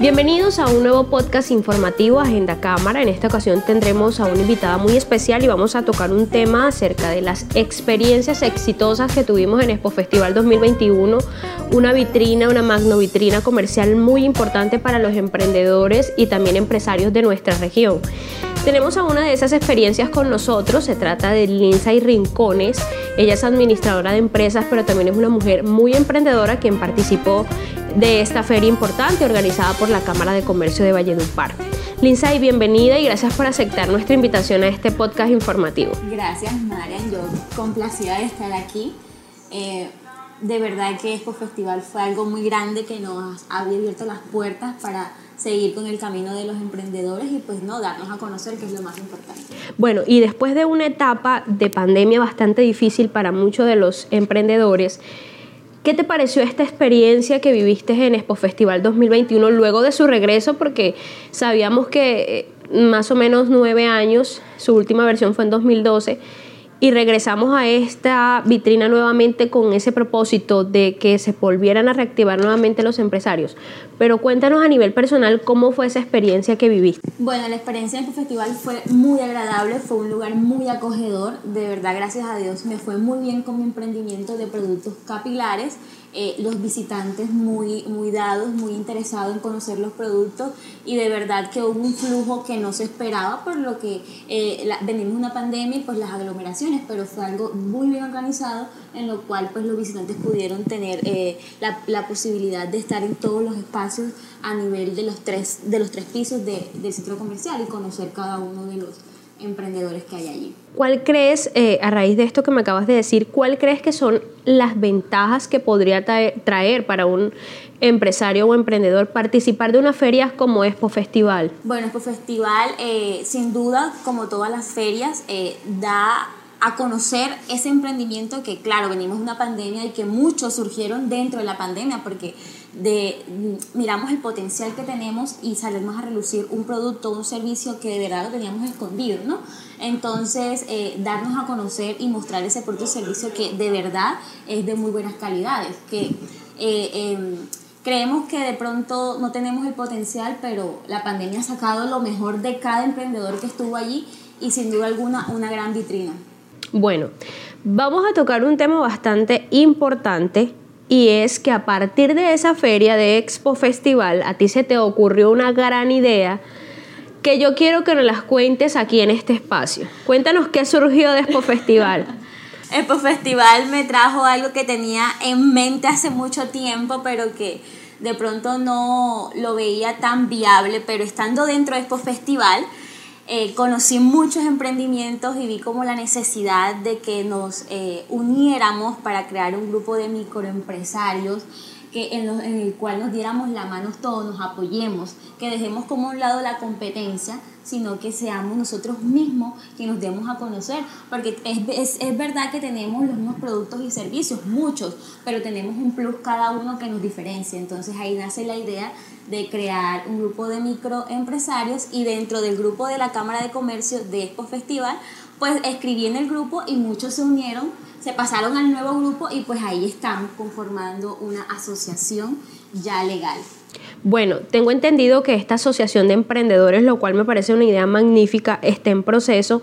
Bienvenidos a un nuevo podcast informativo Agenda Cámara. En esta ocasión tendremos a una invitada muy especial y vamos a tocar un tema acerca de las experiencias exitosas que tuvimos en Expo Festival 2021, una magnovitrina comercial muy importante para los emprendedores y también empresarios de nuestra región. Tenemos a una de esas experiencias con nosotros, se trata de Lindsay Rincones. Ella es administradora de empresas, pero también es una mujer muy emprendedora quien participó de esta feria importante organizada por la Cámara de Comercio de Valledupar. Lindsay, bienvenida y gracias por aceptar nuestra invitación a este podcast informativo. Gracias, Marian, yo complacida de estar aquí. De verdad que Expo Festival fue algo muy grande que nos ha abierto las puertas para seguir con el camino de los emprendedores y pues no, darnos a conocer, que es lo más importante. Bueno, y después de una etapa de pandemia bastante difícil para muchos de los emprendedores, ¿qué te pareció esta experiencia que viviste en Expo Festival 2021 luego de su regreso? Porque sabíamos que más o menos 9 años, su última versión fue en 2012, y regresamos a esta vitrina nuevamente con ese propósito de que se volvieran a reactivar nuevamente los empresarios. Pero cuéntanos a nivel personal, ¿cómo fue esa experiencia que viviste? Bueno, la experiencia en este festival fue muy agradable, fue un lugar muy acogedor. De verdad, gracias a Dios, me fue muy bien con mi emprendimiento de productos capilares. Los visitantes muy dados, muy interesados en conocer los productos, y de verdad que hubo un flujo que no se esperaba, por lo que venimos una pandemia y pues las aglomeraciones, pero fue algo muy bien organizado, en lo cual pues los visitantes pudieron tener la posibilidad de estar en todos los espacios a nivel de los tres pisos del centro comercial y conocer cada uno de los emprendedores que hay allí. ¿Cuál crees, a raíz de esto que me acabas de decir, cuál crees que son las ventajas que podría traer para un empresario o emprendedor participar de una feria como Expo Festival? Bueno, Expo Festival, sin duda, como todas las ferias, da a conocer ese emprendimiento que, claro, venimos de una pandemia y que muchos surgieron dentro de la pandemia, porque miramos el potencial que tenemos y salimos a relucir un producto, un servicio que de verdad lo teníamos escondido, ¿no? Entonces, darnos a conocer y mostrar ese producto o servicio que de verdad es de muy buenas calidades, que creemos que de pronto no tenemos el potencial, pero la pandemia ha sacado lo mejor de cada emprendedor que estuvo allí y sin duda alguna una gran vitrina. Bueno, vamos a tocar un tema bastante importante, y es que a partir de esa feria de Expo Festival a ti se te ocurrió una gran idea que yo quiero que nos las cuentes aquí en este espacio. Cuéntanos qué surgió de Expo Festival. Expo Festival me trajo algo que tenía en mente hace mucho tiempo, pero que de pronto no lo veía tan viable, pero estando dentro de Expo Festival conocí muchos emprendimientos y vi como la necesidad de que nos uniéramos para crear un grupo de microempresarios en el cual nos diéramos la mano todos, nos apoyemos, que dejemos como a un lado la competencia, sino que seamos nosotros mismos que nos demos a conocer, porque es verdad que tenemos los mismos productos y servicios, muchos, pero tenemos un plus cada uno que nos diferencia. Entonces ahí nace la idea de crear un grupo de microempresarios, y dentro del grupo de la Cámara de Comercio de Expo Festival, pues escribí en el grupo y muchos se unieron, se pasaron al nuevo grupo y pues ahí estamos conformando una asociación ya legal. Bueno, tengo entendido que esta asociación de emprendedores, lo cual me parece una idea magnífica, está en proceso,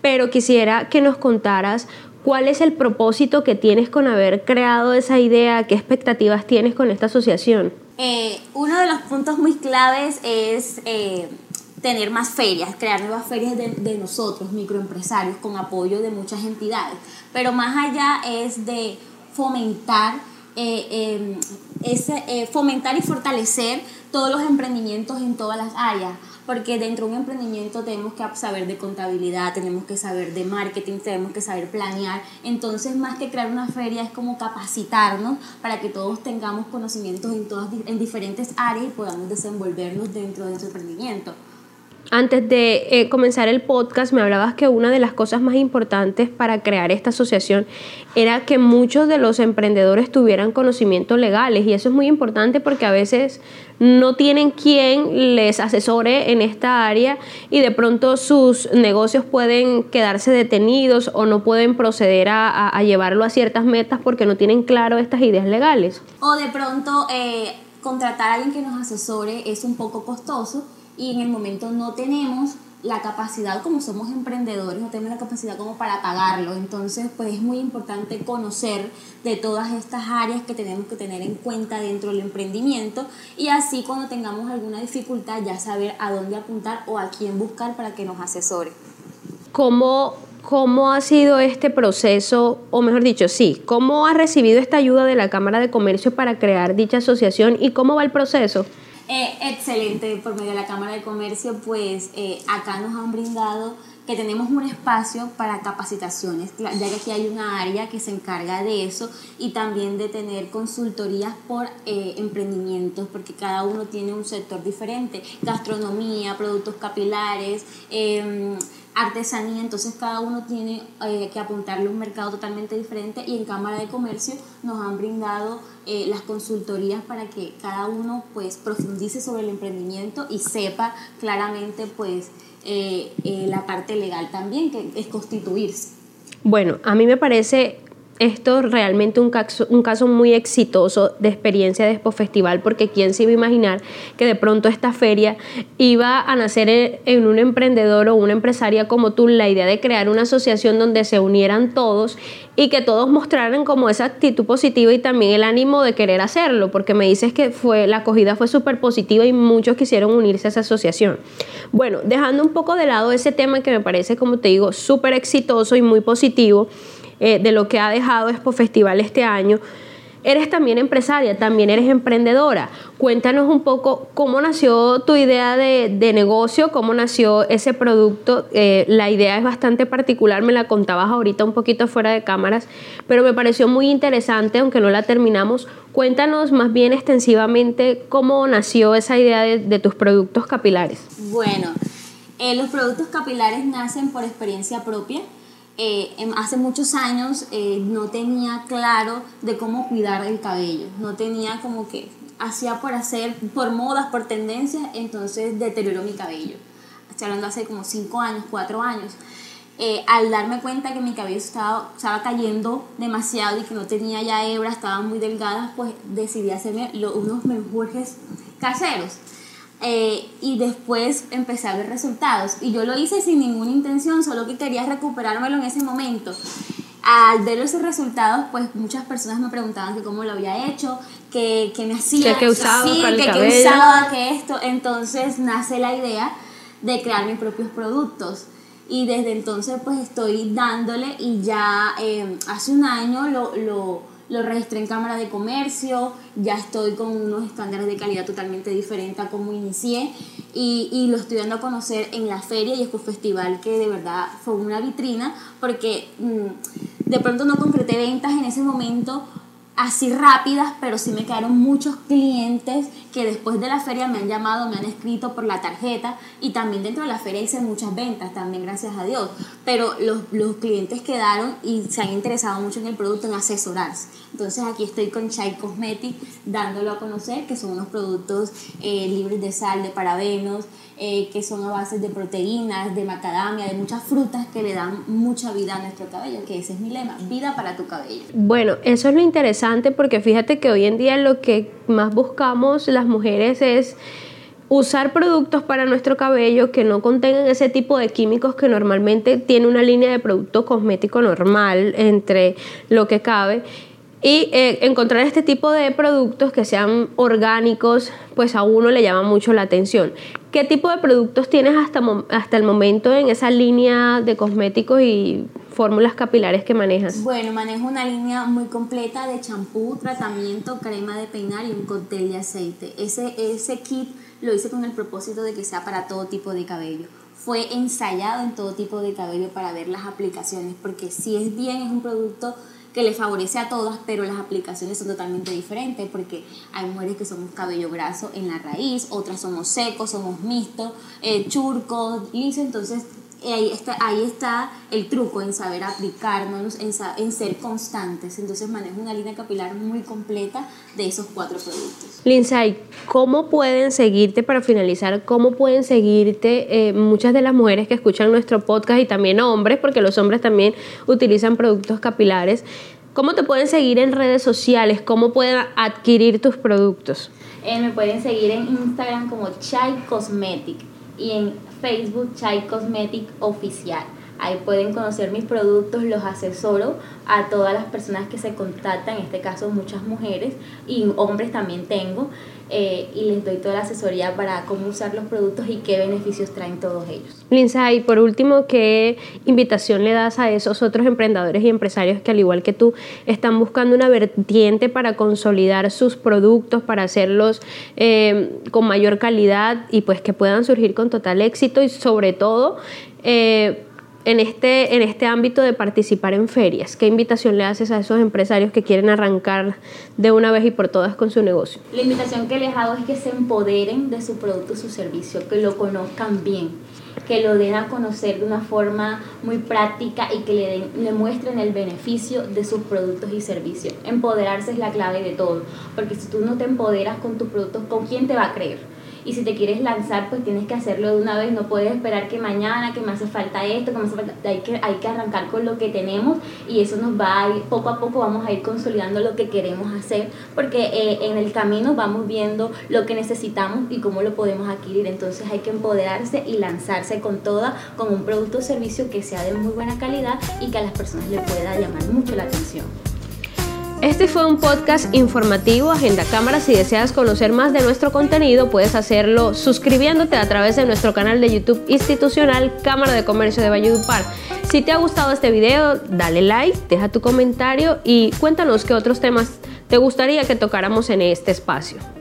pero quisiera que nos contaras cuál es el propósito que tienes con haber creado esa idea, qué expectativas tienes con esta asociación. Uno de los puntos muy claves es tener más ferias, crear nuevas ferias de nosotros, microempresarios, con apoyo de muchas entidades, pero más allá es de fomentar y fortalecer todos los emprendimientos en todas las áreas, porque dentro de un emprendimiento tenemos que saber de contabilidad, tenemos que saber de marketing, tenemos que saber planear. Entonces, más que crear una feria, es como capacitarnos para que todos tengamos conocimientos en diferentes áreas y podamos desenvolvernos dentro de nuestro emprendimiento. Antes de comenzar el podcast, me hablabas que una de las cosas más importantes para crear esta asociación era que muchos de los emprendedores tuvieran conocimientos legales, y eso es muy importante porque a veces no tienen quien les asesore en esta área y de pronto sus negocios pueden quedarse detenidos o no pueden proceder a llevarlo a ciertas metas porque no tienen claro estas ideas legales. O de pronto contratar a alguien que nos asesore es un poco costoso y en el momento no tenemos la capacidad, como somos emprendedores, no tenemos la capacidad como para pagarlo. Entonces, pues es muy importante conocer de todas estas áreas que tenemos que tener en cuenta dentro del emprendimiento, y así cuando tengamos alguna dificultad ya saber a dónde apuntar o a quién buscar para que nos asesore. ¿Cómo ha sido este proceso? O mejor dicho, sí, ¿cómo has recibido esta ayuda de la Cámara de Comercio para crear dicha asociación y cómo va el proceso? Excelente, por medio de la Cámara de Comercio, pues acá nos han brindado que tenemos un espacio para capacitaciones, ya que aquí hay una área que se encarga de eso, y también de tener consultorías por emprendimientos, porque cada uno tiene un sector diferente: gastronomía, productos capilares, artesanía. Entonces cada uno tiene que apuntarle a un mercado totalmente diferente, y en Cámara de Comercio nos han brindado las consultorías para que cada uno pues profundice sobre el emprendimiento y sepa claramente pues la parte legal también, que es constituirse. Bueno, a mí me parece esto realmente un caso muy exitoso de experiencia de Expo Festival, porque quién se iba a imaginar que de pronto esta feria iba a nacer en un emprendedor o una empresaria como tú, la idea de crear una asociación donde se unieran todos y que todos mostraran como esa actitud positiva y también el ánimo de querer hacerlo, porque me dices que la acogida fue súper positiva y muchos quisieron unirse a esa asociación. Bueno, dejando un poco de lado ese tema que me parece, como te digo, súper exitoso y muy positivo, de lo que ha dejado Expo Festival este año, eres también empresaria, también eres emprendedora. Cuéntanos un poco cómo nació tu idea de negocio, cómo nació ese producto. La idea es bastante particular, me la contabas ahorita un poquito fuera de cámaras, pero me pareció muy interesante, aunque no la terminamos. Cuéntanos más bien extensivamente cómo nació esa idea de tus productos capilares. Bueno, los productos capilares nacen por experiencia propia. Hace muchos años no tenía claro de cómo cuidar el cabello, no tenía como que hacía por hacer, por modas, por tendencias, entonces deterioró mi cabello. Estoy hablando hace como 4 años. Al darme cuenta que mi cabello estaba cayendo demasiado y que no tenía ya hebras, estaban muy delgadas, pues decidí hacerme unos menjurjes caseros. Y después empecé a ver resultados, y yo lo hice sin ninguna intención, solo que quería recuperármelo en ese momento. Al ver esos resultados, pues muchas personas me preguntaban que cómo lo había hecho, que me hacía, que usaba, sí, que usaba, que esto. Entonces nace la idea de crear mis propios productos, y desde entonces pues estoy dándole, y ya hace un año lo registré en Cámara de Comercio. Ya estoy con unos estándares de calidad totalmente diferentes a como inicié, y lo estoy dando a conocer en la feria y Expo Festival, que de verdad fue una vitrina, porque de pronto no concreté ventas en ese momento así rápidas, pero sí me quedaron muchos clientes que después de la feria me han llamado, me han escrito por la tarjeta, y también dentro de la feria hice muchas ventas también, gracias a Dios, pero los clientes quedaron y se han interesado mucho en el producto, en asesorarse. Entonces aquí estoy con Chai Cosmetics dándolo a conocer, que son unos productos libres de sal, de parabenos, que son a base de proteínas, de macadamia, de muchas frutas que le dan mucha vida a nuestro cabello, que ese es mi lema: vida para tu cabello. Bueno, eso es lo interesante, porque fíjate que hoy en día lo que más buscamos las mujeres es usar productos para nuestro cabello que no contengan ese tipo de químicos que normalmente tiene una línea de producto cosmético normal, entre lo que cabe. Y encontrar este tipo de productos que sean orgánicos, pues a uno le llama mucho la atención. ¿Qué tipo de productos tienes hasta el momento en esa línea de cosméticos y fórmulas capilares que manejas? Bueno, manejo una línea muy completa de champú, tratamiento, crema de peinar y un cóctel de aceite. Ese kit lo hice con el propósito de que sea para todo tipo de cabello. Fue ensayado en todo tipo de cabello para ver las aplicaciones, porque si es bien, es un producto que les favorece a todas, pero las aplicaciones son totalmente diferentes, porque hay mujeres que somos cabello graso en la raíz, otras somos secos, somos mixtos, churcos, lisos. Entonces ahí está el truco, en saber aplicarnos, en ser constantes. Entonces manejo una línea capilar muy completa de esos 4 productos. Lindsay, ¿cómo pueden seguirte para finalizar? ¿Cómo pueden seguirte muchas de las mujeres que escuchan nuestro podcast, y también hombres, porque los hombres también utilizan productos capilares? ¿Cómo te pueden seguir en redes sociales? ¿Cómo pueden adquirir tus productos? Me pueden seguir en Instagram como Chai Cosmetics y en Facebook Chai Cosmetics Oficial. Ahí pueden conocer mis productos, los asesoro a todas las personas que se contactan, en este caso muchas mujeres y hombres también tengo, y les doy toda la asesoría para cómo usar los productos y qué beneficios traen todos ellos. Lindsay, por último, ¿qué invitación le das a esos otros emprendedores y empresarios que al igual que tú están buscando una vertiente para consolidar sus productos, para hacerlos con mayor calidad y pues que puedan surgir con total éxito y sobre todo en este ámbito de participar en ferias? ¿Qué invitación le haces a esos empresarios que quieren arrancar de una vez y por todas con su negocio? La invitación que les hago es que se empoderen de su producto, su servicio, que lo conozcan bien, que lo den a conocer de una forma muy práctica y que le muestren el beneficio de sus productos y servicios. Empoderarse es la clave de todo, porque si tú no te empoderas con tus productos, ¿con quién te va a creer? Y si te quieres lanzar, pues tienes que hacerlo de una vez. No puedes esperar que mañana, que me hace falta esto, que me hace falta... Hay que arrancar con lo que tenemos y eso nos va a ir... Poco a poco vamos a ir consolidando lo que queremos hacer porque en el camino vamos viendo lo que necesitamos y cómo lo podemos adquirir. Entonces hay que empoderarse y lanzarse con toda, con un producto o servicio que sea de muy buena calidad y que a las personas les pueda llamar mucho la atención. Este fue un podcast informativo, Agenda Cámara. Si deseas conocer más de nuestro contenido, puedes hacerlo suscribiéndote a través de nuestro canal de YouTube institucional Cámara de Comercio de Valledupar. Si te ha gustado este video, dale like, deja tu comentario y cuéntanos qué otros temas te gustaría que tocáramos en este espacio.